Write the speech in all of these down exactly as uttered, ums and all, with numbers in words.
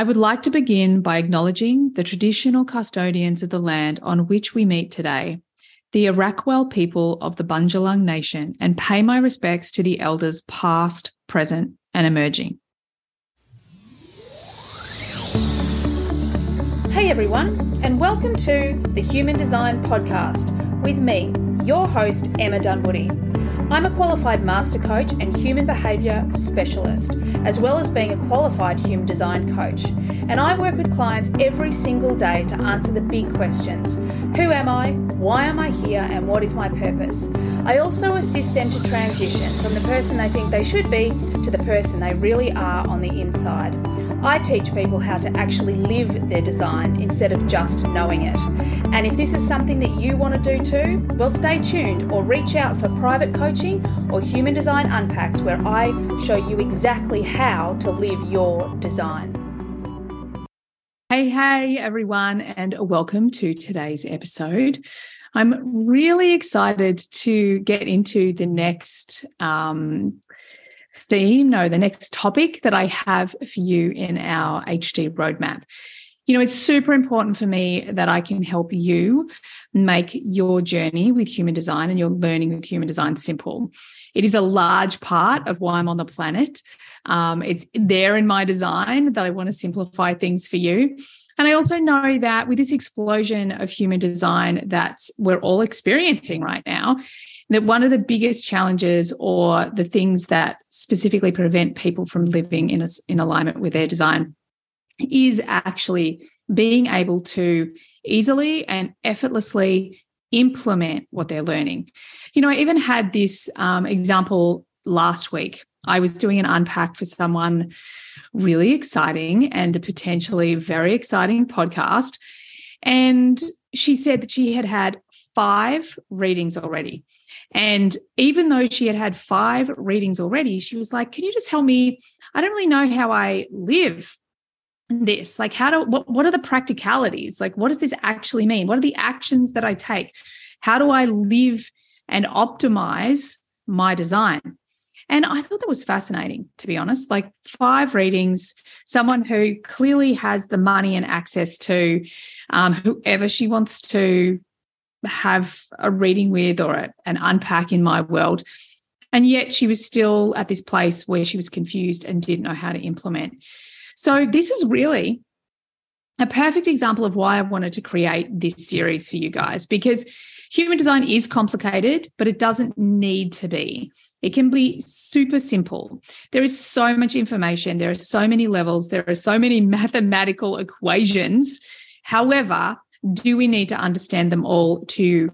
I would like to begin by acknowledging the traditional custodians of the land on which we meet today, the Arakwell people of the Bunjalung Nation, and pay my respects to the elders past, present, and emerging. Hey everyone, and welcome to the Human Design Podcast with me, your host, Emma Dunwoody. I'm a qualified master coach and human behaviour specialist, as well as being a qualified human design coach. And I work with clients every single day to answer the big questions. Who am I? Why am I here? And what is my purpose? I also assist them to transition from the person they think they should be to the person they really are on the inside. I teach people how to actually live their design instead of just knowing it. And if this is something that you want to do too, well, stay tuned or reach out for private coaching or Human Design Unpacks, where I show you exactly how to live your design. Hey, hey, everyone, and welcome to today's episode. I'm really excited to get into the next um theme, no, the next topic that I have for you in our H D roadmap. You know, it's super important for me that I can help you make your journey with human design and your learning with human design simple. It is a large part of why I'm on the planet. Um, it's there in my design that I want to simplify things for you. And I also know that with this explosion of human design that we're all experiencing right now, that one of the biggest challenges or the things that specifically prevent people from living in, a, in alignment with their design is actually being able to easily and effortlessly implement what they're learning. You know, I even had this um, example last week. I was doing an unpack for someone really exciting and a potentially very exciting podcast, and she said that she had had five readings already. And even though she had had five readings already, she was like, can you just tell me, I don't really know how I live this. Like, how do, what, what are the practicalities? Like, what does this actually mean? What are the actions that I take? How do I live and optimize my design? And I thought that was fascinating, to be honest, like five readings, someone who clearly has the money and access to um, whoever she wants to have a reading with or a, an unpack in my world. And yet she was still at this place where she was confused and didn't know how to implement. So this is really a perfect example of why I wanted to create this series for you guys, because human design is complicated, but it doesn't need to be. It can be super simple. There is so much information. There are so many levels. There are so many mathematical equations. However, do we need to understand them all to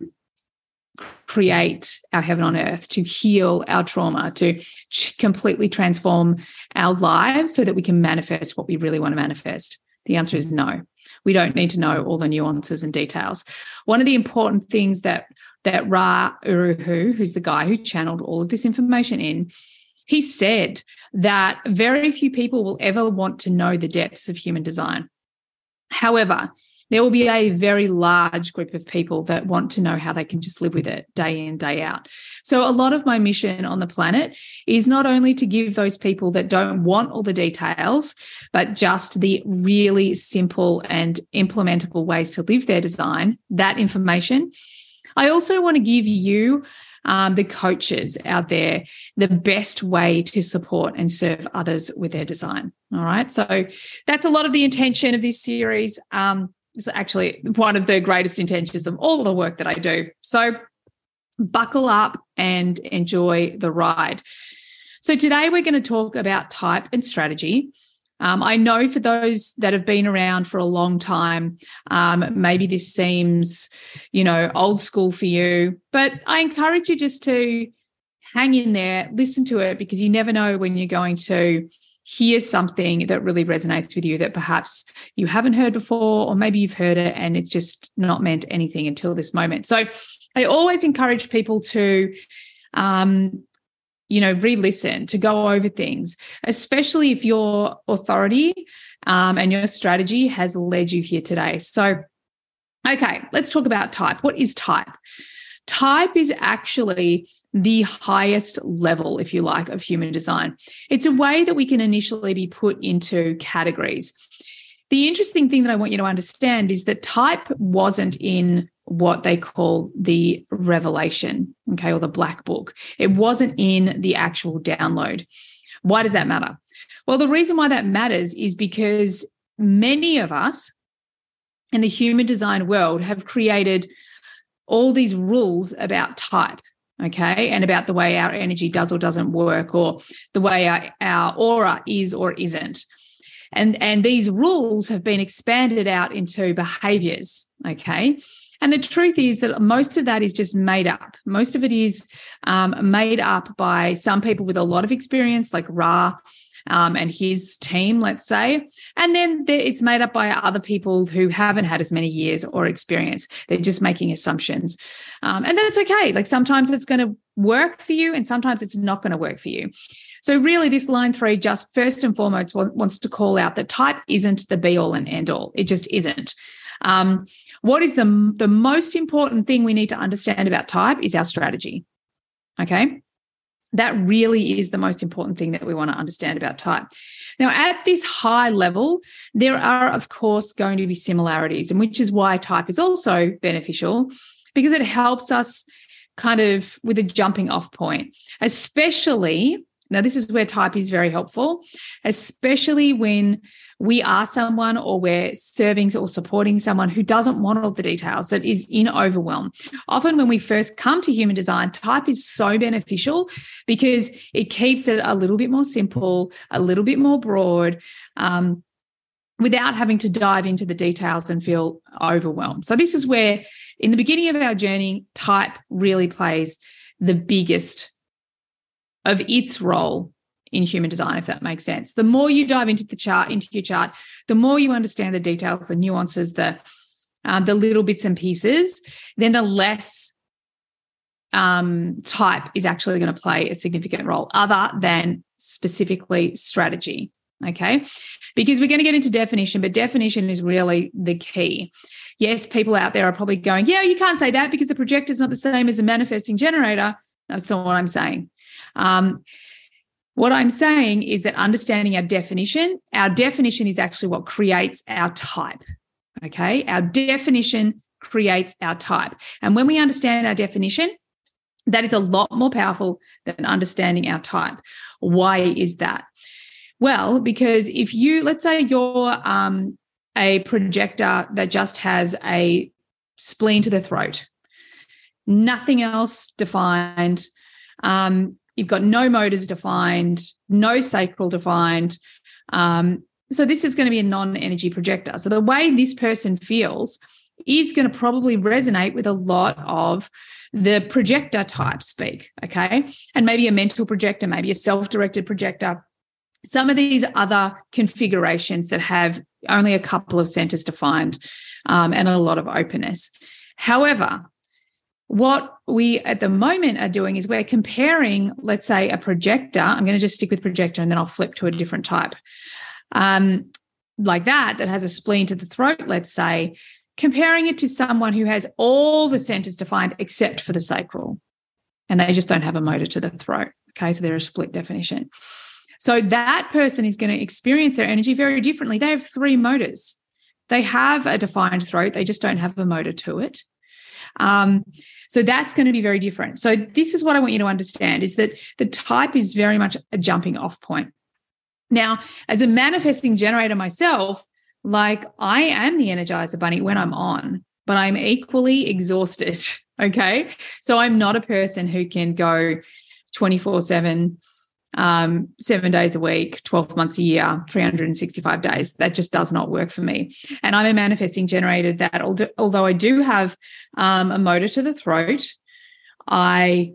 create our heaven on earth, to heal our trauma, to completely transform our lives so that we can manifest what we really want to manifest? The answer is no. We don't need to know all the nuances and details. One of the important things that that Ra Uruhu, who's the guy who channeled all of this information in, he said that very few people will ever want to know the depths of human design. However, there will be a very large group of people that want to know how they can just live with it day in, day out. So a lot of my mission on the planet is not only to give those people that don't want all the details, but just the really simple and implementable ways to live their design, that information. I also want to give you, um, the coaches out there, the best way to support and serve others with their design. All right. So that's a lot of the intention of this series. Um, It's actually one of the greatest intentions of all the work that I do. So buckle up and enjoy the ride. So today we're going to talk about type and strategy. Um, I know for those that have been around for a long time, um, maybe this seems, you know, old school for you, but I encourage you just to hang in there, listen to it, because you never know when you're going to hear something that really resonates with you that perhaps you haven't heard before, or maybe you've heard it and it's just not meant anything until this moment. So I always encourage people to, um, you know, re-listen, to go over things, especially if your authority um, and your strategy has led you here today. So, okay, let's talk about type. What is type? Type is actually the highest level, if you like, of human design. It's a way that we can initially be put into categories. The interesting thing that I want you to understand is that type wasn't in what they call the revelation, okay, or the black book. It wasn't in the actual download. Why does that matter? Well, the reason why that matters is because many of us in the human design world have created all these rules about type, okay, and about the way our energy does or doesn't work, or the way our, our aura is or isn't. And, and these rules have been expanded out into behaviors, okay? And the truth is that most of that is just made up. Most of it is um, made up by some people with a lot of experience, like Ra Um, and his team, let's say, and then it's made up by other people who haven't had as many years or experience. They're just making assumptions. Um, and that's okay. Like sometimes it's going to work for you and sometimes it's not going to work for you. So really this line three just first and foremost wants to call out that type isn't the be all and end all. It just isn't. Um, what is the, the most important thing we need to understand about type is our strategy. Okay. That really is the most important thing that we want to understand about type. Now, at this high level, there are, of course, going to be similarities, and which is why type is also beneficial, because it helps us kind of with a jumping off point, especially, now this is where type is very helpful, especially when we are someone or we're serving or supporting someone who doesn't want all the details, that is in overwhelm. Often when we first come to human design, type is so beneficial because it keeps it a little bit more simple, a little bit more broad, um, without having to dive into the details and feel overwhelmed. So this is where in the beginning of our journey, type really plays the biggest of its role in human design, if that makes sense. The more you dive into the chart, into your chart, the more you understand the details, the nuances, the uh, the little bits and pieces, then the less um, type is actually going to play a significant role other than specifically strategy, okay? Because we're going to get into definition, but definition is really the key. Yes, people out there are probably going, yeah, you can't say that because the projector is not the same as a manifesting generator. That's not what I'm saying. Um, what I'm saying is that understanding our definition, our definition is actually what creates our type, okay? Our definition creates our type. And when we understand our definition, that is a lot more powerful than understanding our type. Why is that? Well, because if you, let's say you're um, a projector that just has a spleen to the throat, nothing else defined, um, you've got no motors defined, no sacral defined. Um, so this is going to be a non-energy projector. So the way this person feels is going to probably resonate with a lot of the projector type speak, okay? And maybe a mental projector, maybe a self-directed projector, some of these other configurations that have only a couple of centers defined um, and a lot of openness. However, what we at the moment are doing is we're comparing, let's say, a projector. I'm going to just stick with projector and then I'll flip to a different type. Um, like that, that has a spleen to the throat, let's say, comparing it to someone who has all the centers defined except for the sacral and they just don't have a motor to the throat. Okay, so they're a split definition. So that person is going to experience their energy very differently. They have three motors. They have a defined throat. They just don't have a motor to it. Um, so that's going to be very different. So this is what I want you to understand is that the type is very much a jumping off point. Now, as a manifesting generator myself, like I am the Energizer Bunny when I'm on, but I'm equally exhausted, okay? So I'm not a person who can go twenty-four seven, um, seven days a week, twelve months a year, three hundred sixty-five days. That just does not work for me. And I'm a manifesting generator that although I do have um, a motor to the throat, I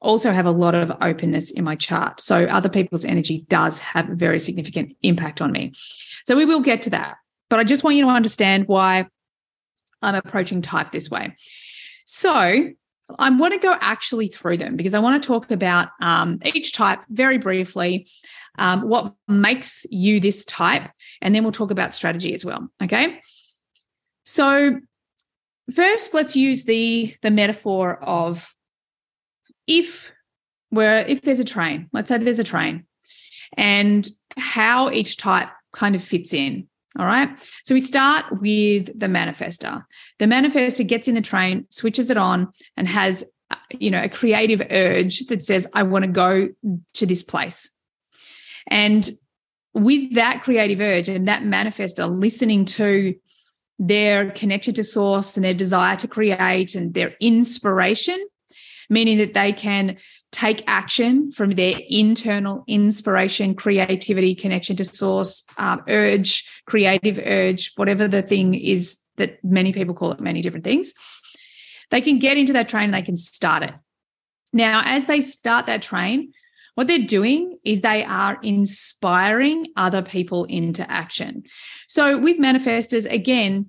also have a lot of openness in my chart. So other people's energy does have a very significant impact on me. So we will get to that. But I just want you to understand why I'm approaching type this way. So I want to go actually through them because I want to talk about um, each type very briefly, um, what makes you this type, and then we'll talk about strategy as well, okay? So first, let's use the, the metaphor of if where if there's a train, let's say there's a train, and how each type kind of fits in. All right. So we start with the manifestor. The manifestor gets in the train, switches it on, and has, you know, a creative urge that says, I want to go to this place. And with that creative urge and that manifestor listening to their connection to source and their desire to create and their inspiration, meaning that they can take action from their internal inspiration, creativity, connection to source, um, urge, creative urge, whatever the thing is that many people call it, many different things. They can get into that train, they can start it. Now, as they start that train, what they're doing is they are inspiring other people into action. So with manifestors, again,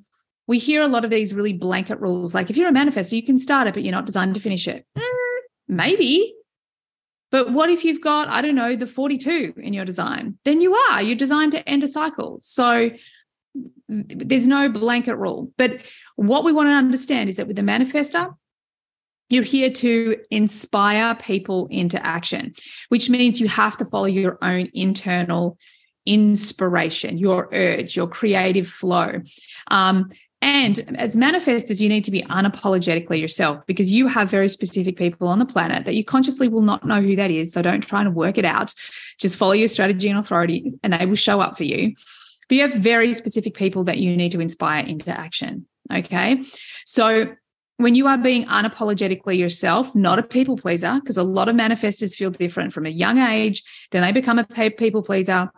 we hear a lot of these really blanket rules, like if you're a manifestor, you can start it, but you're not designed to finish it. Mm, maybe. But what if you've got, I don't know, the forty-two in your design? Then you are. You're designed to end a cycle. So there's no blanket rule. But what we want to understand is that with the manifestor, you're here to inspire people into action, which means you have to follow your own internal inspiration, your urge, your creative flow. Um, and as manifestors, you need to be unapologetically yourself, because you have very specific people on the planet that you consciously will not know who that is. So don't try to work it out. Just follow your strategy and authority and they will show up for you. But you have very specific people that you need to inspire into action, okay? So when you are being unapologetically yourself, not a people pleaser, because a lot of manifestors feel different from a young age, then they become a people pleaser.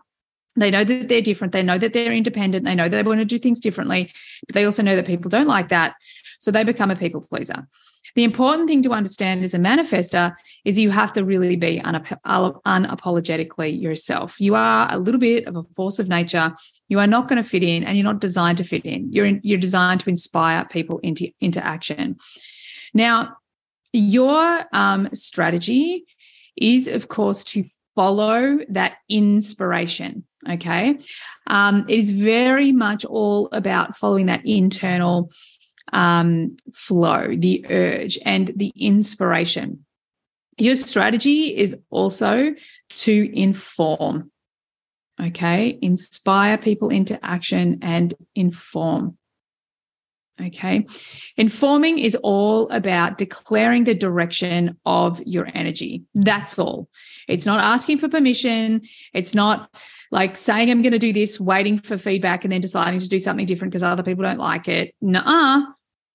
They know that they're different. They know that they're independent. They know they want to do things differently, but they also know that people don't like that. So they become a people pleaser. The important thing to understand as a manifestor is you have to really be unap- unapologetically yourself. You are a little bit of a force of nature. You are not going to fit in, and you're not designed to fit in. You're in, you're designed to inspire people into, into action. Now, your um, strategy is, of course, to follow that inspiration, okay? Um, it is very much all about following that internal um flow, the urge and the inspiration. Your strategy is also to inform, okay? Inspire people into action and inform, okay? Informing is all about declaring the direction of your energy. That's all. It's not asking for permission. It's not like saying, I'm going to do this, waiting for feedback and then deciding to do something different because other people don't like it. Nuh-uh.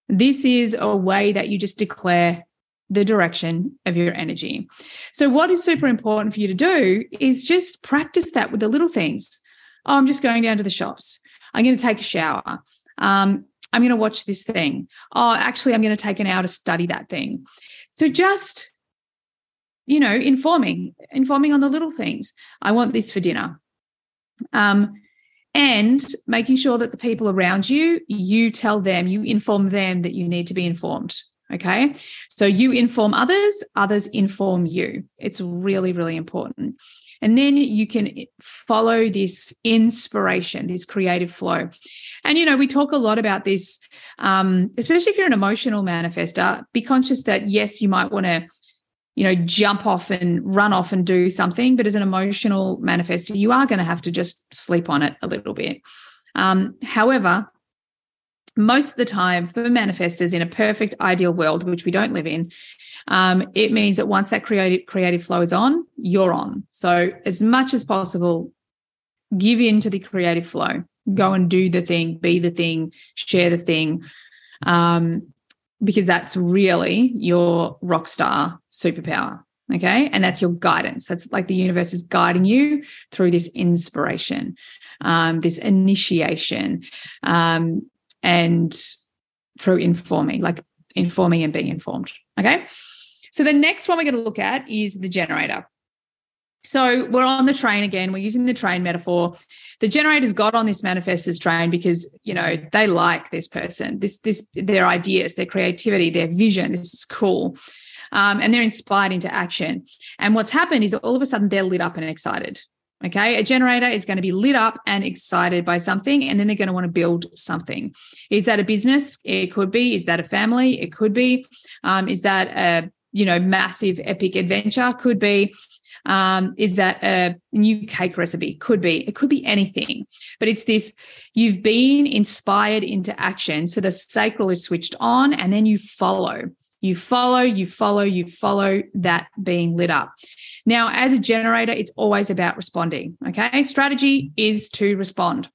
This is a way that you just declare the direction of your energy. So what is super important for you to do is just practice that with the little things. Oh, I'm just going down to the shops. I'm going to take a shower. Um, I'm going to watch this thing. Oh, actually, I'm going to take an hour to study that thing. So just, you know, informing, informing on the little things. I want this for dinner. Um, and making sure that the people around you, you tell them, you inform them that you need to be informed, okay? So you inform others, others inform you. It's really, really important. And then you can follow this inspiration, this creative flow. And, you know, we talk a lot about this, um, especially if you're an emotional manifestor. Be conscious that, yes, you might want to, you know, jump off and run off and do something. But as an emotional manifestor, you are going to have to just sleep on it a little bit. Um, however, most of the time for manifestors in a perfect ideal world, which we don't live in, um, it means that once that creative creative flow is on, you're on. So as much as possible, give in to the creative flow. Go and do the thing, be the thing, share the thing. Um Because that's really your rock star superpower, okay? And that's your guidance. That's like the universe is guiding you through this inspiration, um, this initiation, um, and through informing, like informing and being informed, okay? So the next one we're going to look at is the generator. So we're on the train again. We're using the train metaphor. The generators got on this manifestor's train because, you know, they like this person, this, this, their ideas, their creativity, their vision. This is cool. Um, and they're inspired into action. And what's happened is all of a sudden they're lit up and excited. Okay. A generator is going to be lit up and excited by something. And then they're going to want to build something. Is that a business? It could be. Is that a family? It could be. Um, is that a you know, massive epic adventure. Could be, um, is that a new cake recipe? Could be. It could be anything. But it's this, you've been inspired into action. So the sacral is switched on, and then you follow. You follow, you follow, you follow that being lit up. Now, as a generator, it's always about responding, okay? Strategy is to respond.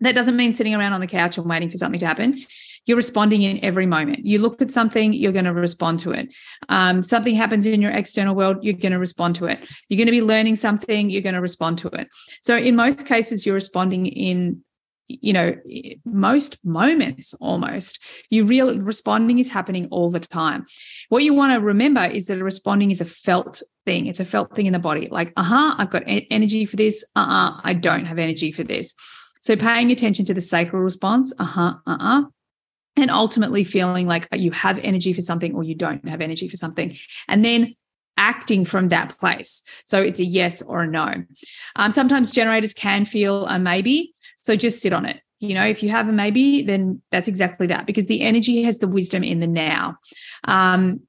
That doesn't mean sitting around on the couch and waiting for something to happen. You're responding in every moment. You look at something, you're going to respond to it. Um, something happens in your external world, you're going to respond to it. You're going to be learning something, you're going to respond to it. So in most cases, you're responding in, you know, most moments almost. You real responding is happening all the time. What you want to remember is that responding is a felt thing. It's a felt thing in the body. Like, uh-huh, I've got energy for this. Uh-uh, I don't have energy for this. So paying attention to the sacral response, uh-huh, uh-uh, and ultimately feeling like you have energy for something or you don't have energy for something, and then acting from that place. So it's a yes or a no. Um, sometimes generators can feel a maybe, so just sit on it. You know, if you have a maybe, then that's exactly that, because the energy has the wisdom in the now. Um,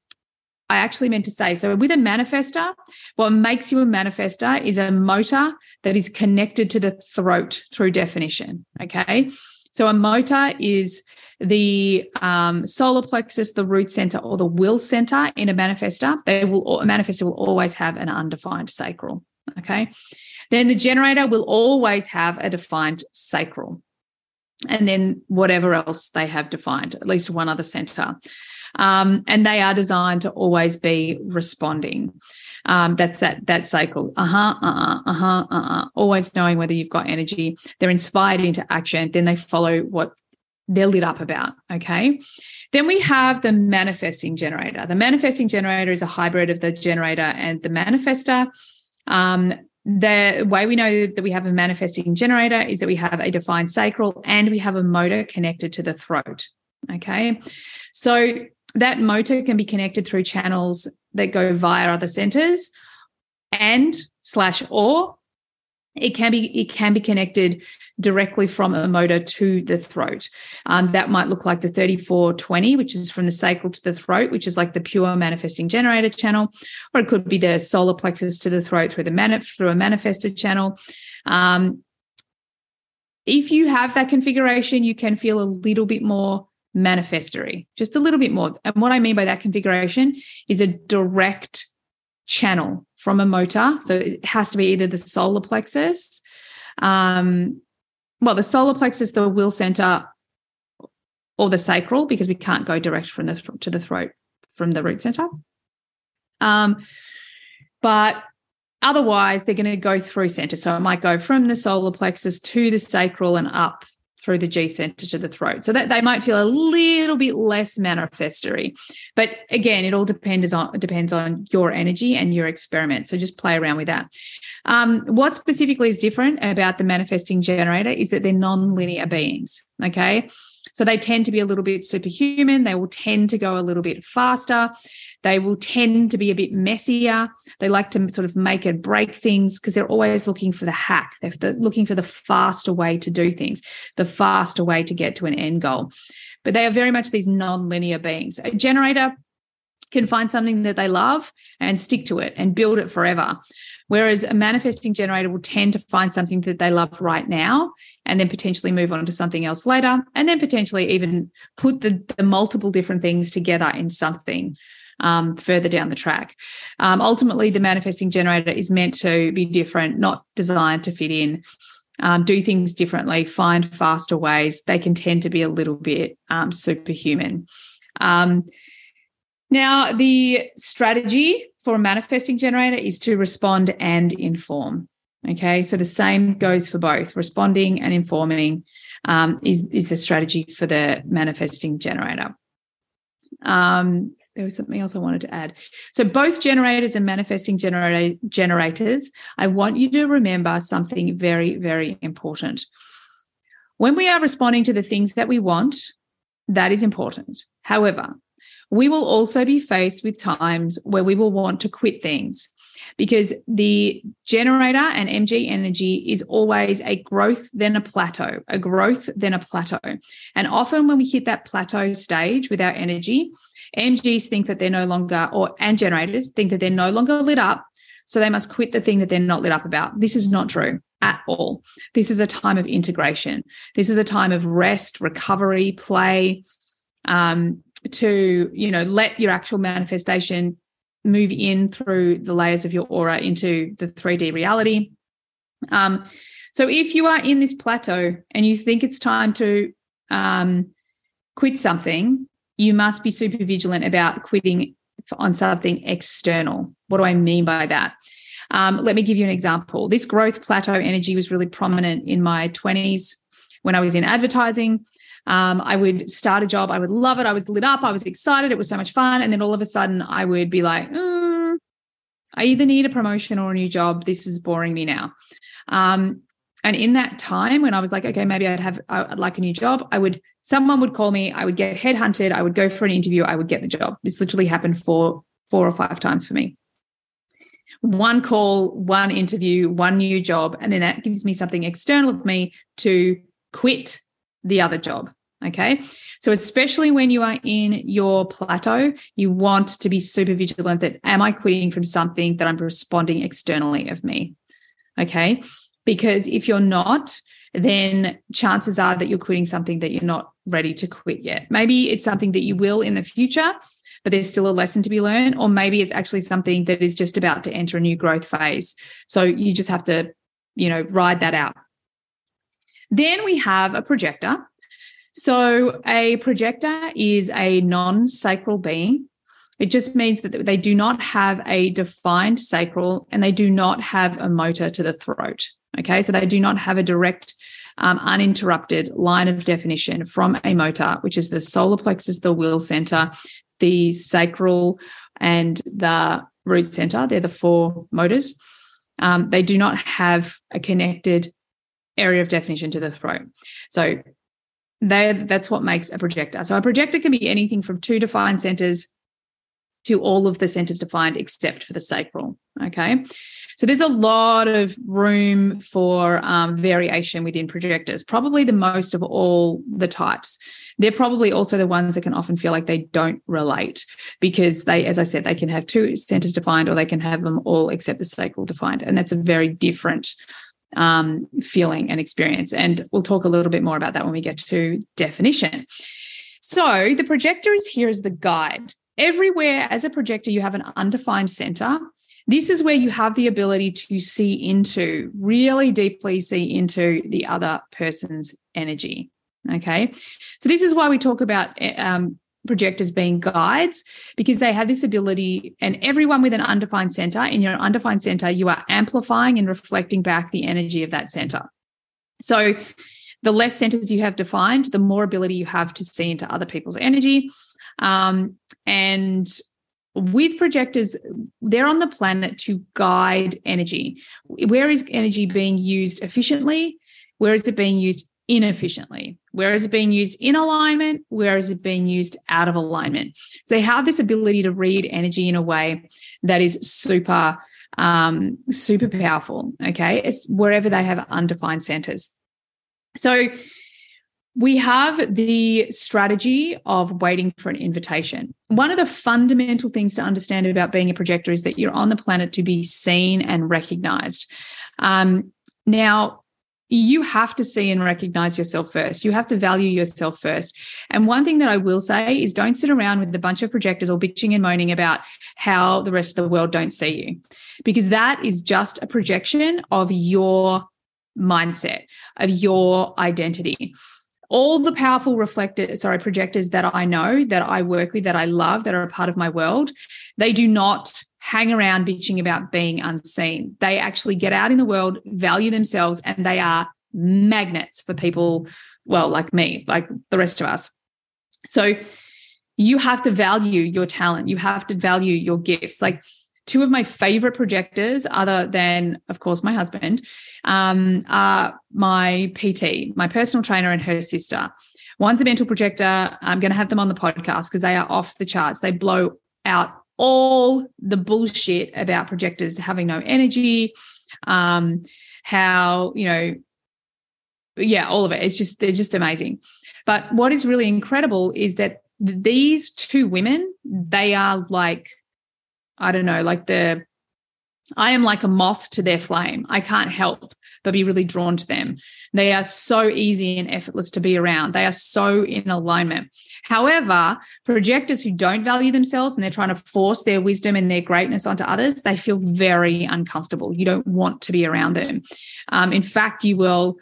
I actually meant to say, so with a manifestor, what makes you a manifestor is a motor that is connected to the throat through definition, okay? So a motor is the um, solar plexus, the root center, or the will center in a manifestor. They will, a manifestor will always have an undefined sacral, okay? Then the generator will always have a defined sacral, and then whatever else they have defined, at least one other center. Um, and they are designed to always be responding. Um, that's that that cycle. Uh-huh, uh-uh, uh-huh, uh-uh. Always knowing whether you've got energy. They're inspired into action. Then they follow what they're lit up about, okay? Then we have the manifesting generator. The manifesting generator is a hybrid of the generator and the manifestor. Um, the way we know that we have a manifesting generator is that we have a defined sacral and we have a motor connected to the throat, okay? So that motor can be connected through channels that go via other centers and slash or it can be it can be connected directly from a motor to the throat. Um, that might look like the thirty-four twenty, which is from the sacral to the throat, which is like the pure manifesting generator channel, or it could be the solar plexus to the throat through the manif- through a manifestor channel. Um, if you have that configuration, you can feel a little bit more manifestory, just a little bit more. And what I mean by that configuration is a direct channel from a motor. So it has to be either the solar plexus, um, well, the solar plexus, the will center, or the sacral, because we can't go direct from the th- to the throat from the root center. Um, but otherwise, they're going to go through center. So it might go from the solar plexus to the sacral and up through the G center to the throat, so that they might feel a little bit less manifestory. But again, it all depends on depends on your energy and your experiment. So just play around with that. Um, what specifically is different about the manifesting generator is that they're non-linear beings, okay? So they tend to be a little bit superhuman. They will tend to go a little bit faster. They will tend to be a bit messier. They like to sort of make and break things because they're always looking for the hack. They're looking for the faster way to do things, the faster way to get to an end goal. But they are very much these non-linear beings. A generator can find something that they love and stick to it and build it forever, whereas a manifesting generator will tend to find something that they love right now and then potentially move on to something else later, and then potentially even put the, the multiple different things together in something Um, further down the track. Um, ultimately, the manifesting generator is meant to be different, not designed to fit in, um, do things differently, find faster ways. They can tend to be a little bit um, superhuman. Um, now, the strategy for a manifesting generator is to respond and inform, okay? So the same goes for both. Responding and informing um, is, is the strategy for the manifesting generator. Um There was something else I wanted to add. So both generators and manifesting genera- generators, I want you to remember something very, very important. When we are responding to the things that we want, that is important. However, we will also be faced with times where we will want to quit things. because the generator and M G energy is always a growth, then a plateau, a growth, then a plateau. And often when we hit that plateau stage with our energy, M Gs think that they're no longer, or and generators think that they're no longer lit up, so they must quit the thing that they're not lit up about. This is not true at all. This is a time of integration. This is a time of rest, recovery, play, um, to, you know, let your actual manifestation move in through the layers of your aura into the three D reality. Um, so if you are in this plateau and you think it's time to um, quit something, you must be super vigilant about quitting on something external. What do I mean by that? Um, let me give you an example. This growth plateau energy was really prominent in my twenties when I was in advertising. Um, I would start a job. I would love it. I was lit up. I was excited. It was so much fun. And then all of a sudden I would be like, mm, I either need a promotion or a new job. This is boring me now. Um, and in that time when I was like, okay, maybe I'd have, I'd like a new job, I would, someone would call me, I would get headhunted, I would go for an interview, I would get the job. This literally happened four, four or five times for me. One call, one interview, one new job. And then that gives me something external of me to quit the other job. Okay. So especially when you are in your plateau, you want to be super vigilant that, am I quitting from something that I'm responding externally of me? Okay. Because if you're not, then chances are that you're quitting something that you're not ready to quit yet. Maybe it's something that you will in the future, but there's still a lesson to be learned, or maybe it's actually something that is just about to enter a new growth phase. So you just have to, you know, ride that out. Then we have a projector. So a projector is a non-sacral being. It just means that they do not have a defined sacral and they do not have a motor to the throat, okay? So they do not have a direct, um, uninterrupted line of definition from a motor, which is the solar plexus, the will center, the sacral, and the root center. They're the four motors. Um, they do not have a connected area of definition to the throat. So they, that's what makes a projector. So a projector can be anything from two defined centers to all of the centers defined except for the sacral, okay? So there's a lot of room for um, variation within projectors, probably the most of all the types. They're probably also the ones that can often feel like they don't relate because they, as I said, they can have two centers defined or they can have them all except the sacral defined, and that's a very different um, feeling and experience. And we'll talk a little bit more about that when we get to definition. So the projector is here as the guide. Everywhere as a projector, you have an undefined center. This is where you have the ability to see into, really deeply see into the other person's energy, okay? So this is why we talk about um, projectors being guides, because they have this ability, and everyone with an undefined center, in your undefined center, you are amplifying and reflecting back the energy of that center. So the less centers you have defined, the more ability you have to see into other people's energy. Um, and with projectors, they're on the planet to guide energy. Where is energy being used efficiently? Where is it being used inefficiently? Where is it being used in alignment? Where is it being used out of alignment? So they have this ability to read energy in a way that is super, um, super powerful, okay? It's wherever they have undefined centers. So we have the strategy of waiting for an invitation. One of the fundamental things to understand about being a projector is that you're on the planet to be seen and recognized. Um, now, you have to see and recognize yourself first. You have to value yourself first. And one thing that I will say is don't sit around with a bunch of projectors all bitching and moaning about how the rest of the world don't see you, because that is just a projection of your mindset, of your identity. All the powerful reflectors, sorry, projectors that I know, that I work with, that I love, that are a part of my world, they do not hang around bitching about being unseen. They actually get out in the world, value themselves, and they are magnets for people, well, like me, like the rest of us. So you have to value your talent. You have to value your gifts. Like two of my favorite projectors, other than, of course, my husband, um, are my P T, my personal trainer, and her sister. One's a mental projector. I'm going to have them on the podcast because they are off the charts. They blow out all the bullshit about projectors having no energy, um, how, you know, yeah, all of it. It's just, they're just amazing. But what is really incredible is that these two women, they are like, I don't know, like the, I am like a moth to their flame. I can't help but be really drawn to them. They are so easy and effortless to be around. They are so in alignment. However, projectors who don't value themselves and they're trying to force their wisdom and their greatness onto others, they feel very uncomfortable. You don't want to be around them. Um, in fact, you will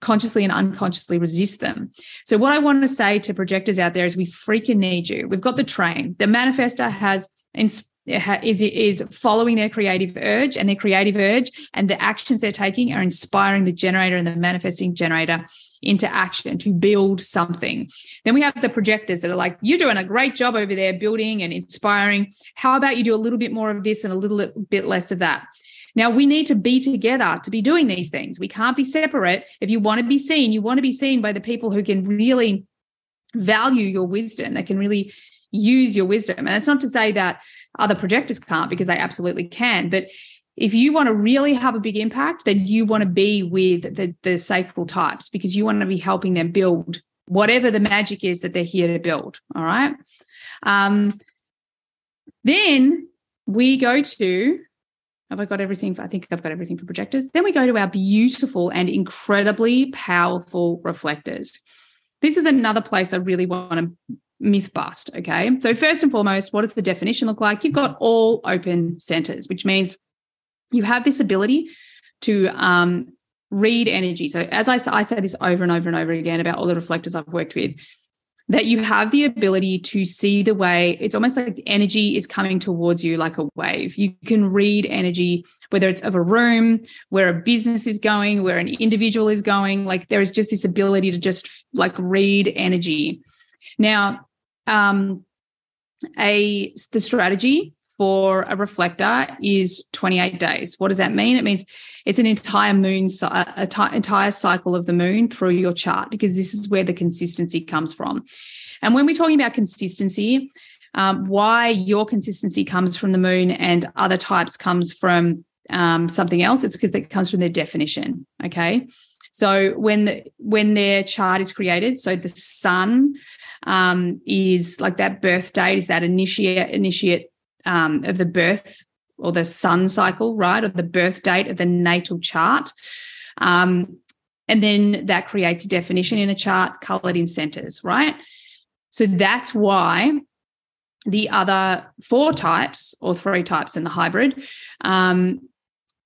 consciously and unconsciously resist them. So what I want to say to projectors out there is we freaking need you. We've got the train. The manifestor has inspired. Is is following their creative urge, and their creative urge and the actions they're taking are inspiring the generator and the manifesting generator into action to build something. Then we have the projectors that are like, you're doing a great job over there building and inspiring. How about you do a little bit more of this and a little bit less of that? Now, we need to be together to be doing these things. We can't be separate. If you want to be seen, you want to be seen by the people who can really value your wisdom, that can really use your wisdom. And that's not to say that other projectors can't, because they absolutely can. But if you want to really have a big impact, then you want to be with the, the sacral types, because you want to be helping them build whatever the magic is that they're here to build. All right. Um, then we go to, have I got everything? For, I think I've got everything for projectors. Then we go to our beautiful and incredibly powerful reflectors. This is another place I really want to myth bust, okay? So first and foremost, what does the definition look like? You've got all open centers, which means you have this ability to um, read energy. So as I, I say this over and over and over again about all the reflectors I've worked with, that you have the ability to see the way, it's almost like the energy is coming towards you like a wave. You can read energy, whether it's of a room, where a business is going, where an individual is going. Like there is just this ability to just like read energy. Now, Um, a the strategy for a reflector is twenty-eight days. What does that mean? It means it's an entire moon, a t- entire cycle of the moon through your chart, because this is where the consistency comes from. And when we're talking about consistency, um, why your consistency comes from the moon and other types comes from um, something else, it's because it comes from their definition. Okay, so when the, when their chart is created, so the sun. Um, is like that birth date, is that initiate initiate um, of the birth or the sun cycle, right, or the birth date of the natal chart. Um, and then that creates a definition in a chart coloured in centres, right? So that's why the other four types or three types in the hybrid um,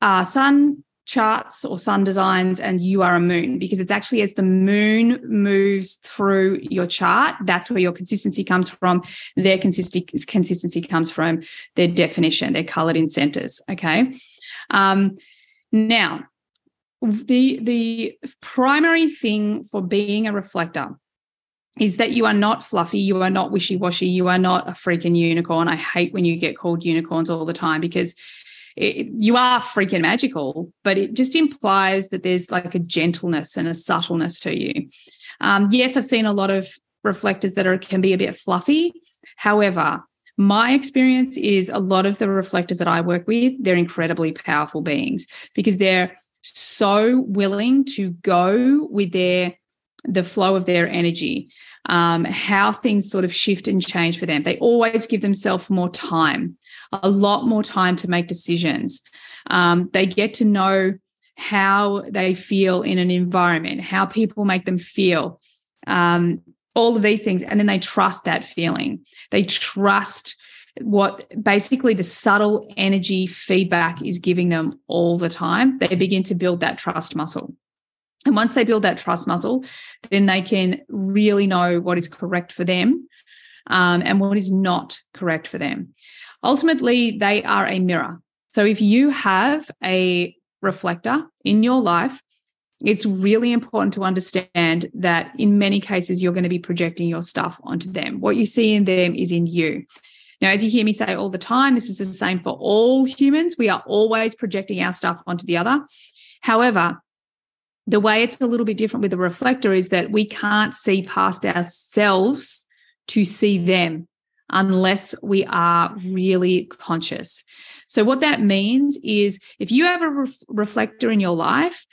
are sun charts or sun designs, and you are a moon, because it's actually as the moon moves through your chart, that's where your consistency comes from. Their consist- consistency comes from their definition, their coloured in centres, okay? Um, now, the, the primary thing for being a reflector is that you are not fluffy, you are not wishy-washy, you are not a freaking unicorn. I hate when you get called unicorns all the time, because It, you are freaking magical, but it just implies that there's like a gentleness and a subtleness to you. Um, yes, I've seen a lot of reflectors that are can be a bit fluffy. However, my experience is a lot of the reflectors that I work with, they're incredibly powerful beings, because they're so willing to go with their the flow of their energy, um, how things sort of shift and change for them. They always give themselves more time. A lot more time to make decisions. Um, they get to know how they feel in an environment, how people make them feel, um, all of these things. And then they trust that feeling. They trust what basically the subtle energy feedback is giving them all the time. They begin to build that trust muscle. And once they build that trust muscle, then they can really know what is correct for them, um, and what is not correct for them. Ultimately, they are a mirror. So if you have a reflector in your life, it's really important to understand that in many cases, you're going to be projecting your stuff onto them. What you see in them is in you. Now, as you hear me say all the time, this is the same for all humans. We are always projecting our stuff onto the other. However, the way it's a little bit different with a reflector is that we can't see past ourselves to see them. unless we are really conscious. So what that means is if you have a ref- reflector in your life,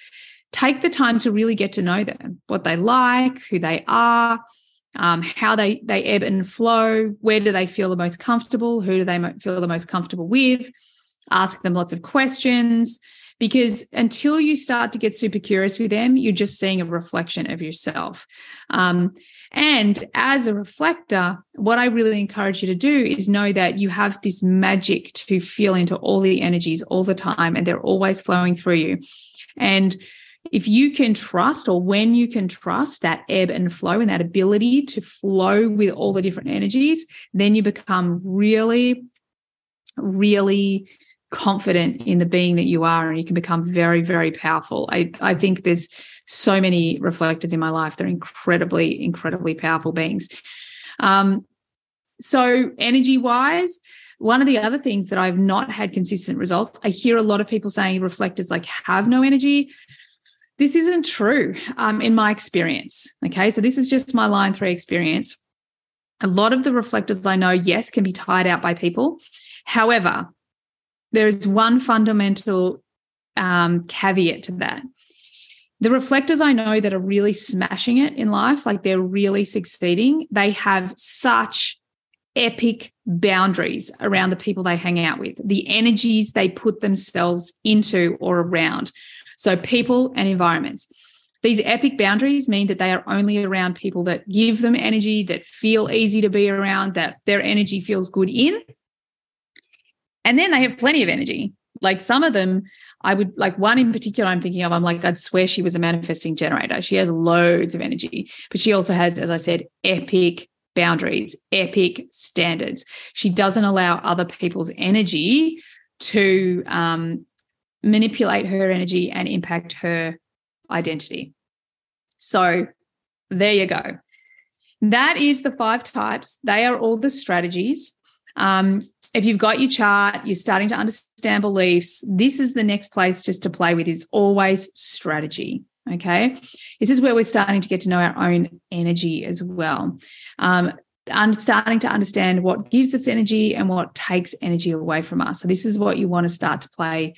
take the time to really get to know them, what they like, who they are, um, how they, they ebb and flow, where do they feel the most comfortable, who do they mo- feel the most comfortable with, ask them lots of questions, because until you start to get super curious with them, you're just seeing a reflection of yourself. Um, and as a reflector, what I really encourage you to do is know that you have this magic to feel into all the energies all the time, and they're always flowing through you. And if you can trust, or when you can trust that ebb and flow and that ability to flow with all the different energies, then you become really, really confident in the being that you are, and you can become very, very powerful. I, I think there's so many reflectors in my life. They're incredibly, incredibly powerful beings. Um, so energy-wise, one of the other things that I've not had consistent results, I hear a lot of people saying reflectors like have no energy. This isn't true um, in my experience, okay? So this is just my line three experience. A lot of the reflectors I know, yes, can be tired out by people. However, there is one fundamental um, caveat to that. The reflectors I know that are really smashing it in life, like they're really succeeding, they have such epic boundaries around the people they hang out with, the energies they put themselves into or around. So people and environments. These epic boundaries mean that they are only around people that give them energy, that feel easy to be around, that their energy feels good in. And then they have plenty of energy. Like some of them, I would, like one in particular I'm thinking of, I'm like, I'd swear she was a manifesting generator. She has loads of energy, but she also has, as I said, epic boundaries, epic standards. She doesn't allow other people's energy to um manipulate her energy and impact her identity. So there you go. That is the five types. They are all the strategies. Um, if you've got your chart, you're starting to understand beliefs, this is the next place just to play with is always strategy, okay? This is where we're starting to get to know our own energy as well. Um, I'm starting to understand what gives us energy and what takes energy away from us. So this is what you want to start to play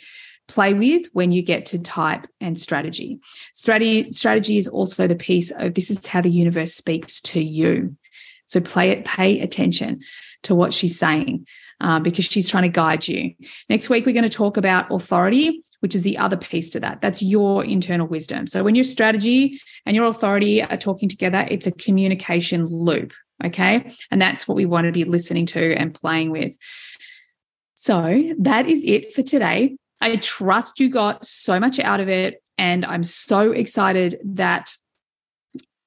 play with when you get to type and strategy. Strategy, strategy is also the piece of this is how the universe speaks to you. So play it, pay attention to what she's saying uh, because she's trying to guide you. Next week, we're going to talk about authority, which is the other piece to that. That's your internal wisdom. So when your strategy and your authority are talking together, it's a communication loop, okay? And that's what we want to be listening to and playing with. So that is it for today. I trust you got so much out of it, and I'm so excited that,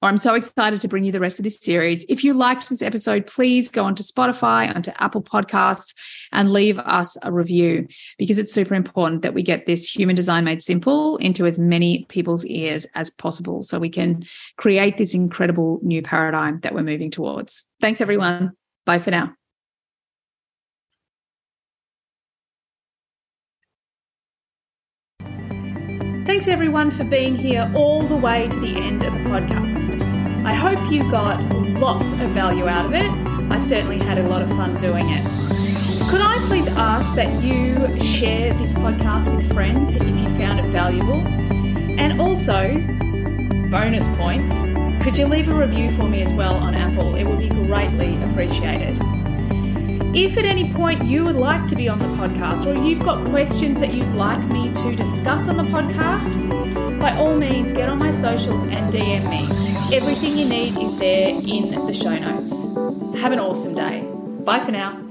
or I'm so excited to bring you the rest of this series. If you liked this episode, please go onto Spotify, onto Apple Podcasts, and leave us a review because it's super important that we get this human design made simple into as many people's ears as possible so we can create this incredible new paradigm that we're moving towards. Thanks, everyone. Bye for now. Thanks everyone for being here all the way to the end of the podcast. I hope you got lots of value out of it. I certainly had a lot of fun doing it. Could I please ask that you share this podcast with friends if you found it valuable? And also, bonus points, could you leave a review for me as well on Apple? It would be greatly appreciated. If at any point you would like to be on the podcast or you've got questions that you'd like me to discuss on the podcast, by all means, get on my socials and D M me. Everything you need is there in the show notes. Have an awesome day. Bye for now.